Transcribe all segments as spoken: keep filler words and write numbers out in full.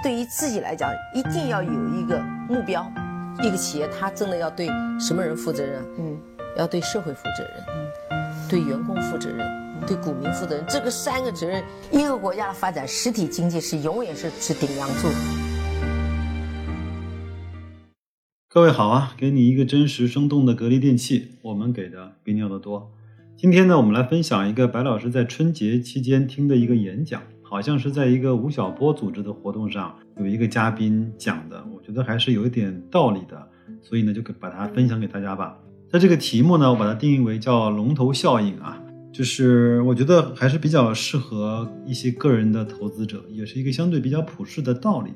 对于自己来讲，一定要有一个目标。一个企业它真的要对什么人负责任？嗯，要对社会负责任，嗯，对员工负责任，嗯，对股民负责任。这个三个责任，一个国家的发展，实体经济是永远是是顶梁柱。各位好啊，给你一个真实生动的格力电器，我们给的比你要的多。今天呢，我们来分享一个白老师在春节期间听的一个演讲，好像是在一个吴晓波组织的活动上，有一个嘉宾讲的，我觉得还是有一点道理的，所以呢，就把它分享给大家吧。在这个题目呢，我把它定义为叫龙头效应啊，就是我觉得还是比较适合一些个人的投资者，也是一个相对比较普世的道理。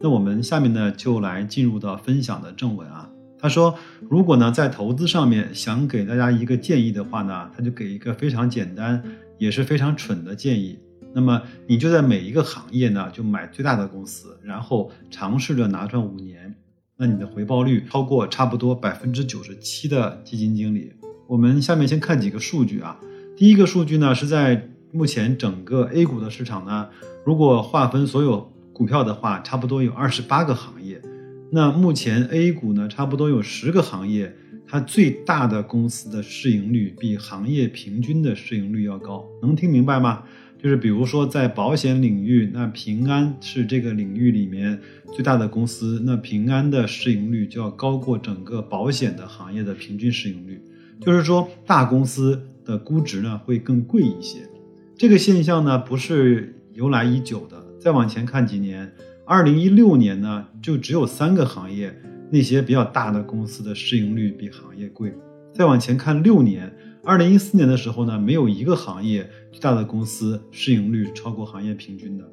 那我们下面呢，就来进入到分享的正文啊。他说，如果呢在投资上面想给大家一个建议的话呢，他就给一个非常简单也是非常蠢的建议。那么你就在每一个行业呢就买最大的公司，然后尝试着拿赚五年，那你的回报率超过差不多 百分之九十七 的基金经理。我们下面先看几个数据啊。第一个数据呢是在目前整个 A 股的市场呢，如果划分所有股票的话，差不多有二十八个行业。那目前 A 股呢，差不多有十个行业，它最大的公司的市盈率比行业平均的市盈率要高，能听明白吗？就是比如说在保险领域，那平安是这个领域里面最大的公司，那平安的市盈率就要高过整个保险的行业的平均市盈率，就是说大公司的估值呢会更贵一些。这个现象呢不是由来已久的，再往前看几年，二零一六年呢，就只有三个行业，那些比较大的公司的市盈率比行业贵。再往前看六年，二零一四年的时候呢，没有一个行业最大的公司市盈率超过行业平均的。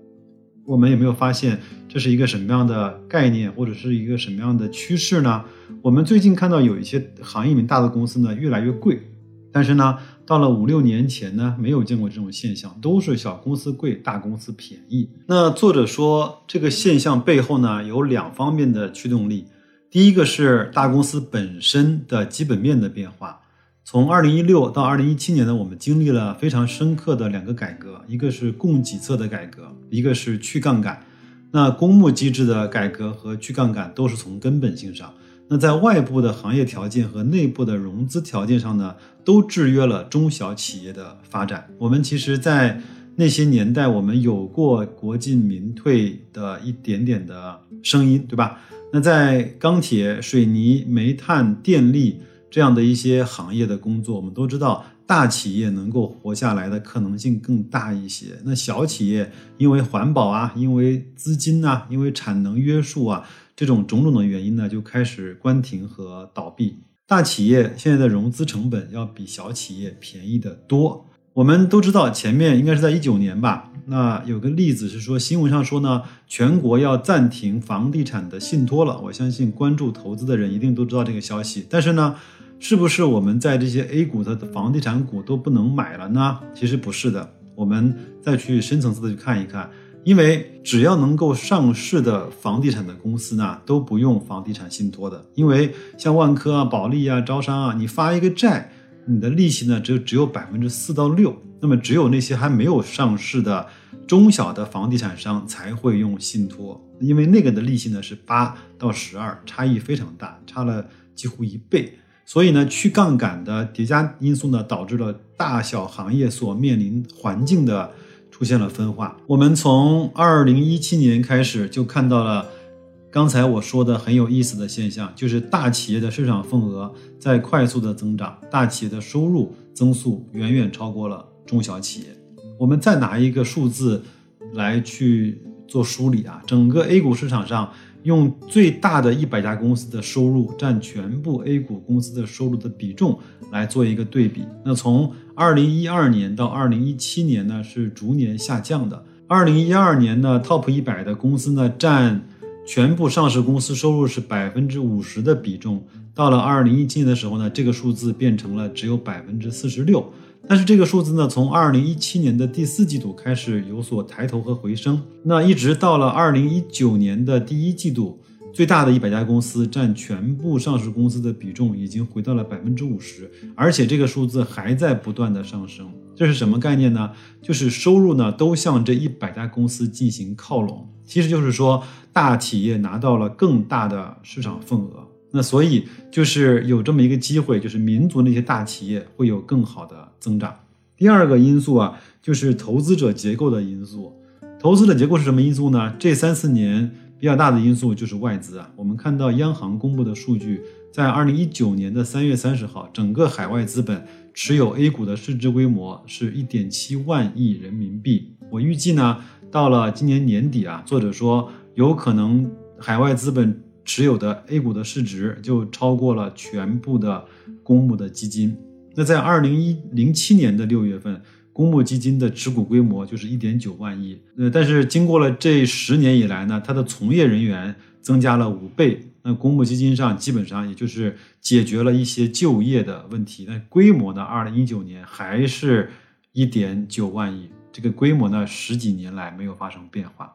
我们有没有发现这是一个什么样的概念，或者是一个什么样的趋势呢？我们最近看到有一些行业里面大的公司呢，越来越贵，但是呢，到了五六年前呢，没有见过这种现象，都是小公司贵，大公司便宜。那作者说，这个现象背后呢，有两方面的驱动力。第一个是大公司本身的基本面的变化。从二零一六到二零一七年呢，我们经历了非常深刻的两个改革，一个是供给侧的改革，一个是去杠杆。那公募机制的改革和去杠杆都是从根本性上，那在外部的行业条件和内部的融资条件上呢，都制约了中小企业的发展。我们其实在那些年代，我们有过国进民退的一点点的声音，对吧？那在钢铁、水泥、煤炭、电力这样的一些行业的工作，我们都知道大企业能够活下来的可能性更大一些。那小企业因为环保啊，因为资金啊，因为产能约束啊，这种种种的原因呢，就开始关停和倒闭。大企业现在的融资成本要比小企业便宜得多。我们都知道，前面应该是在一九年吧，那有个例子是说，新闻上说呢，全国要暂停房地产的信托了。我相信关注投资的人一定都知道这个消息，但是呢，是不是我们在这些 A 股的房地产股都不能买了呢？其实不是的，我们再去深层次的去看一看，因为只要能够上市的房地产的公司呢，都不用房地产信托的。因为像万科啊、保利啊、招商啊，你发一个债，你的利息呢只有只有 百分之四到六， 那么只有那些还没有上市的中小的房地产商才会用信托，因为那个的利息呢是八到十二，差异非常大，差了几乎一倍。所以呢，去杠杆的叠加因素呢，导致了大小行业所面临环境的出现了分化。我们从二零一七年开始就看到了刚才我说的很有意思的现象，就是大企业的市场份额在快速的增长，大企业的收入增速远远超过了中小企业。我们再拿一个数字来去做梳理啊，整个 A 股市场上用最大的一百家公司的收入占全部 A 股公司的收入的比重来做一个对比。那从二零一二年到二零一七年呢，是逐年下降的。二零一二年呢， top 一百 的公司呢占全部上市公司收入是 百分之五十 的比重，到了二零一七年的时候呢，这个数字变成了只有 百分之四十六。 但是这个数字呢，从二零一七年的第四季度开始有所抬头和回升，那一直到了二零一九年的第一季度，最大的一百家公司占全部上市公司的比重已经回到了 百分之五十， 而且这个数字还在不断的上升。这是什么概念呢？就是收入呢都向这一百家公司进行靠拢，其实就是说大企业拿到了更大的市场份额。那所以就是有这么一个机会，就是民族那些大企业会有更好的增长。第二个因素啊，就是投资者结构的因素。投资者结构是什么因素呢？这三四年比较大的因素就是外资啊。我们看到央行公布的数据，在二零一九年的三月三十号，整个海外资本持有 A 股的市值规模是 一点七万亿人民币。我预计呢，到了今年年底啊，作者说有可能海外资本持有的 A 股的市值就超过了全部的公募的基金。那在二零零七年的六月份，公募基金的持股规模就是 一点九万亿，呃，但是经过了这十年以来呢，它的从业人员增加了五倍。那公募基金上基本上也就是解决了一些就业的问题，但规模呢二零一九年还是 一点九万亿，这个规模呢十几年来没有发生变化。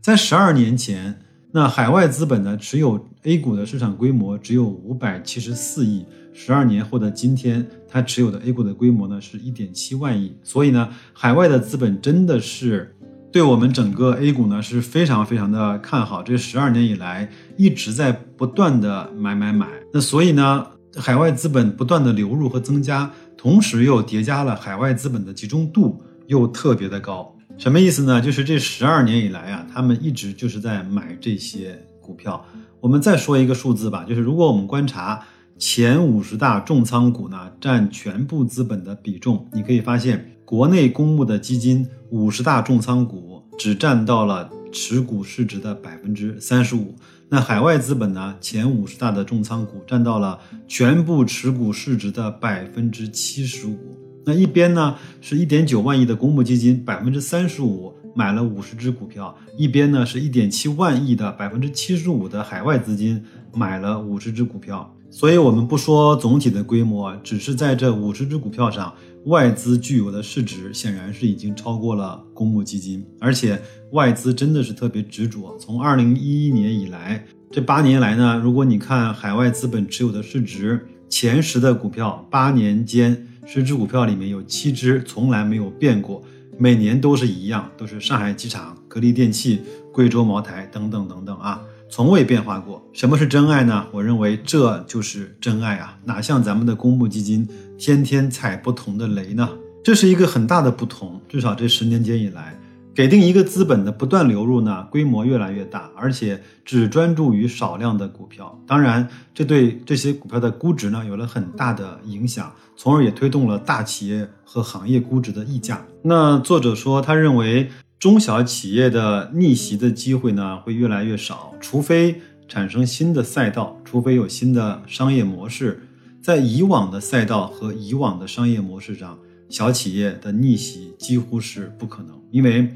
在十二年前，那海外资本呢持有 A 股的市场规模只有五百七十四亿，十二年后的今天它持有的 A 股的规模呢是 一点七万亿。所以呢，海外的资本真的是对我们整个 A 股呢是非常非常的看好，这十二年以来一直在不断的买买买。那所以呢，海外资本不断的流入和增加，同时又叠加了海外资本的集中度又特别的高。什么意思呢？就是这十二年以来啊，他们一直就是在买这些股票。我们再说一个数字吧，就是如果我们观察前五十大重仓股呢占全部资本的比重，你可以发现国内公募的基金五十大重仓股只占到了持股市值的 百分之三十五， 那海外资本呢前五十大的重仓股占到了全部持股市值的 百分之七十五。那一边呢是 一点九万亿的公募基金 百分之三十五 买了五十只股票，一边呢是 一点七万亿的 百分之七十五 的海外资金买了五十只股票。所以我们不说总体的规模，只是在这五十只股票上，外资具有的市值显然是已经超过了公募基金。而且外资真的是特别执着，从二零一一年以来，这八年来呢，如果你看海外资本持有的市值前十的股票，八年间十只股票里面有七只从来没有变过，每年都是一样，都是上海机场、格力电器、贵州茅台等等等等啊，从未变化过。什么是真爱呢？我认为这就是真爱啊，哪像咱们的公募基金天天踩不同的雷呢？这是一个很大的不同，至少这十年间以来，给定一个资本的不断流入呢，规模越来越大，而且只专注于少量的股票。当然，这对这些股票的估值呢有了很大的影响，从而也推动了大企业和行业估值的溢价。那作者说，他认为中小企业的逆袭的机会呢会越来越少，除非产生新的赛道，除非有新的商业模式。在以往的赛道和以往的商业模式上，小企业的逆袭几乎是不可能，因为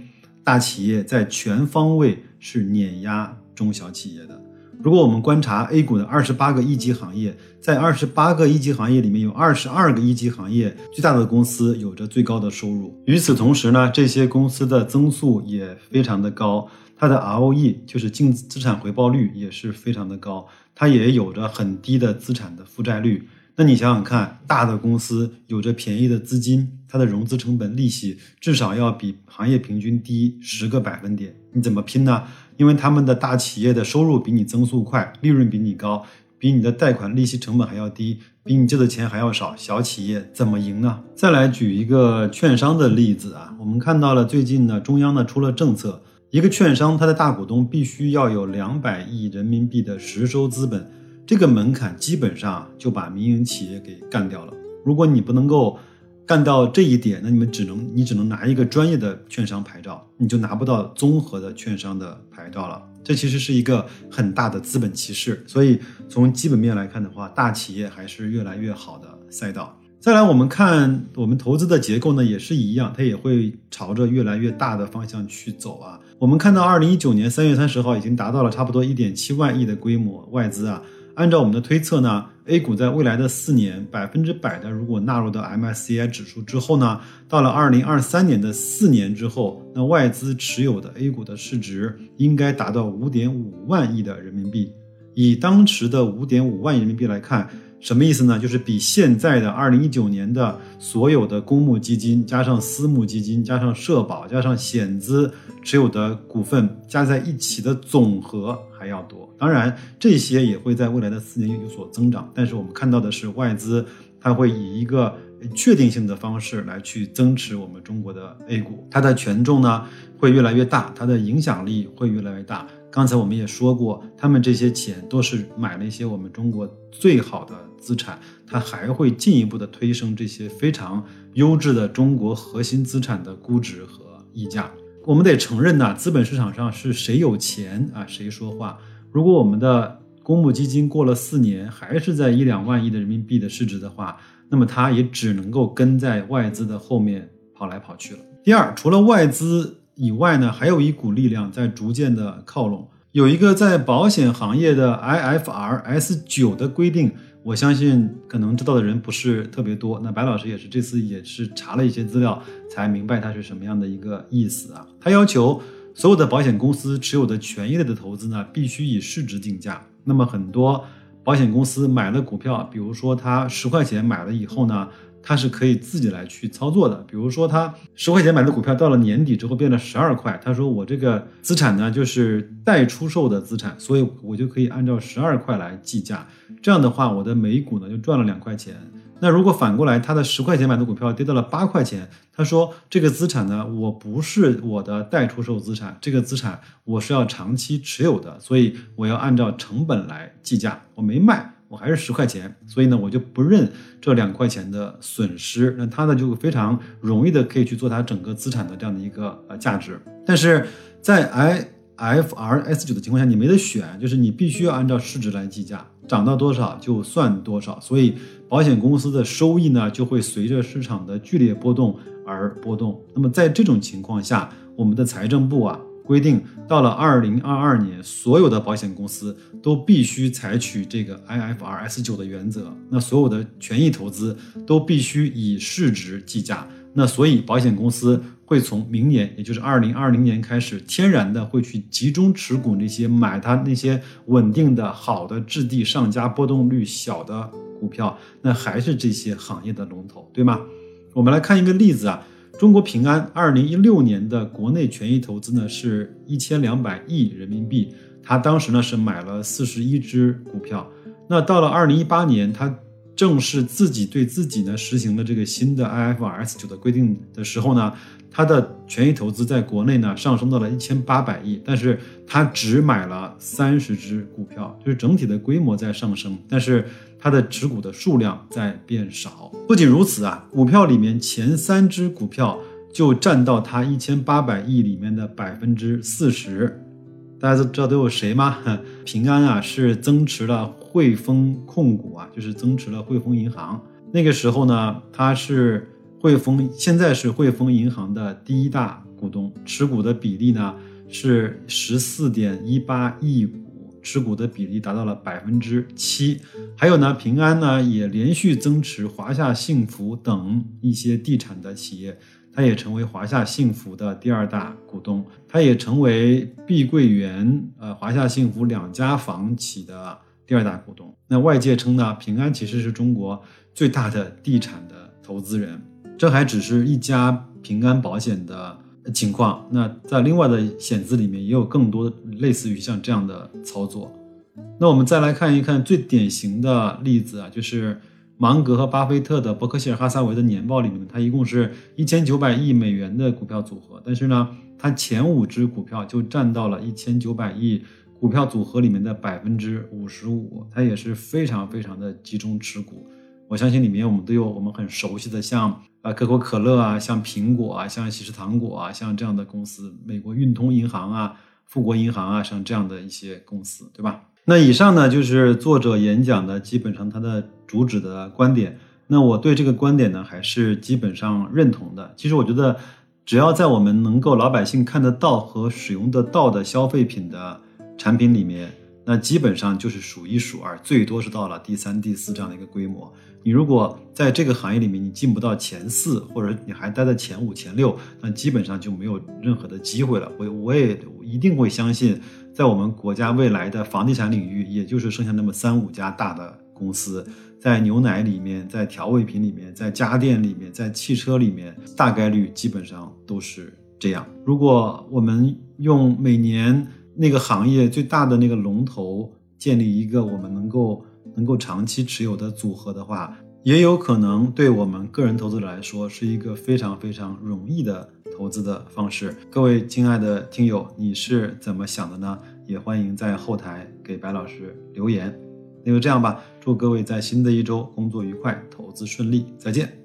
大企业在全方位是碾压中小企业的。如果我们观察 A 股的二十八个一级行业，在二十八个一级行业里面，有二十二个一级行业最大的公司有着最高的收入。与此同时呢，这些公司的增速也非常的高，它的 R O E 就是净资产回报率也是非常的高，它也有着很低的资产的负债率。那你想想看，大的公司有着便宜的资金，它的融资成本利息至少要比行业平均低十个百分点，你怎么拼呢？因为他们的大企业的收入比你增速快，利润比你高，比你的贷款利息成本还要低，比你借的钱还要少，小企业怎么赢呢？再来举一个券商的例子啊，我们看到了最近呢，中央呢出了政策，一个券商它的大股东必须要有两百亿人民币的实收资本，这个门槛基本上就把民营企业给干掉了。如果你不能够干到这一点，那你们只能你只能拿一个专业的券商牌照，你就拿不到综合的券商的牌照了。这其实是一个很大的资本歧视。所以从基本面来看的话，大企业还是越来越好的赛道。再来我们看我们投资的结构呢也是一样，它也会朝着越来越大的方向去走啊。我们看到二零一九年三月三十号已经达到了差不多 一点七万亿的规模，外资啊按照我们的推测呢 A 股在未来的四年 百分之百 的如果纳入到 M S C I 指数之后呢，到了二零二三年的四年之后，那外资持有的 A 股的市值应该达到 五点五万亿的人民币。以当时的 五点五万亿人民币来看，什么意思呢？就是比现在的二零一九年的所有的公募基金加上私募基金加上社保加上险资持有的股份加在一起的总和还要多。当然这些也会在未来的四年有所增长，但是我们看到的是外资它会以一个确定性的方式来去增持我们中国的 A 股，它的权重呢会越来越大，它的影响力会越来越大。刚才我们也说过，他们这些钱都是买了一些我们中国最好的资产，它还会进一步的推升这些非常优质的中国核心资产的估值和溢价。我们得承认呢、啊，资本市场上是谁有钱啊，谁说话。如果我们的公募基金过了四年还是在一两万亿的人民币的市值的话，那么它也只能够跟在外资的后面跑来跑去了。第二，除了外资以外呢，还有一股力量在逐渐的靠拢。有一个在保险行业的 I F R S 九 的规定，我相信可能知道的人不是特别多，那白老师也是这次也是查了一些资料才明白它是什么样的一个意思啊。它要求所有的保险公司持有的权益类的投资呢，必须以市值竞价。那么很多保险公司买了股票，比如说他十块钱买了以后呢，它是可以自己来去操作的。比如说他十块钱买的股票到了年底之后变了十二块，他说我这个资产呢就是待出售的资产，所以我就可以按照十二块来计价，这样的话我的每股呢就赚了两块钱。那如果反过来他的十块钱买的股票跌到了八块钱，他说这个资产呢我不是我的待出售资产，这个资产我是要长期持有的，所以我要按照成本来计价，我没卖我还是十块钱，所以呢，我就不认这两块钱的损失。那它呢就非常容易的可以去做它整个资产的这样的一个呃价值。但是在 I F R S 九 的情况下，你没得选，就是你必须要按照市值来计价，涨到多少就算多少。所以保险公司的收益呢就会随着市场的剧烈波动而波动。那么在这种情况下，我们的财政部啊。规定到了二零二二年，所有的保险公司都必须采取这个 I F R S 九 的原则，那所有的权益投资都必须以市值计价。那所以保险公司会从明年，也就是二零二零年开始，天然的会去集中持股那些买它那些稳定的好的质地上加波动率小的股票，那还是这些行业的龙头，对吗？我们来看一个例子啊，中国平安二零一六年的国内权益投资呢是一千两百亿人民币，他当时呢是买了四十一只股票。那到了二零一八年，他正式自己对自己呢实行了这个新的 I F R S 九 的规定的时候呢，他的权益投资在国内呢上升到了一千八百亿，但是他只买了三十只股票，就是整体的规模在上升，但是它的持股的数量在变少。不仅如此啊，股票里面前三只股票就占到它一千八百亿里面的 百分之四十。 大家知道都有谁吗？平安啊是增持了汇丰控股啊，就是增持了汇丰银行。那个时候呢，它是汇丰，现在是汇丰银行的第一大股东，持股的比例呢是 十四点一八亿股，持股的比例达到了 百分之七。 还有呢，平安呢也连续增持华夏幸福等一些地产的企业，它也成为华夏幸福的第二大股东，它也成为碧桂园、呃、华夏幸福两家房企的第二大股东。那外界称呢，平安其实是中国最大的地产的投资人。这还只是一家平安保险的情况，那在另外的险资里面也有更多类似于像这样的操作。那我们再来看一看最典型的例子啊，就是芒格和巴菲特的伯克希尔哈撒韦的年报里面，它一共是一千九百亿美元的股票组合，但是呢它前五只股票就占到了一千九百亿股票组合里面的 百分之五十五， 它也是非常非常的集中持股。我相信里面我们都有我们很熟悉的像可口可乐啊，像苹果啊，像喜事糖果啊，像这样的公司，美国运通银行啊，富国银行啊，像这样的一些公司，对吧？那以上呢就是作者演讲的基本上它的主旨的观点。那我对这个观点呢还是基本上认同的。其实我觉得只要在我们能够老百姓看得到和使用得到的消费品的产品里面，那基本上就是数一数二，最多是到了第三、第四这样的一个规模。你如果在这个行业里面你进不到前四，或者你还待在前五、前六，那基本上就没有任何的机会了。我我也一定会相信，在我们国家未来的房地产领域，也就是剩下那么三五家大的公司，在牛奶里面，在调味品里面，在家电里面，在汽车里面，大概率基本上都是这样。如果我们用每年那个行业最大的那个龙头建立一个我们能够能够长期持有的组合的话，也有可能对我们个人投资者来说是一个非常非常容易的投资的方式。各位亲爱的听友，你是怎么想的呢？也欢迎在后台给白老师留言。那就这样吧，祝各位在新的一周工作愉快，投资顺利，再见。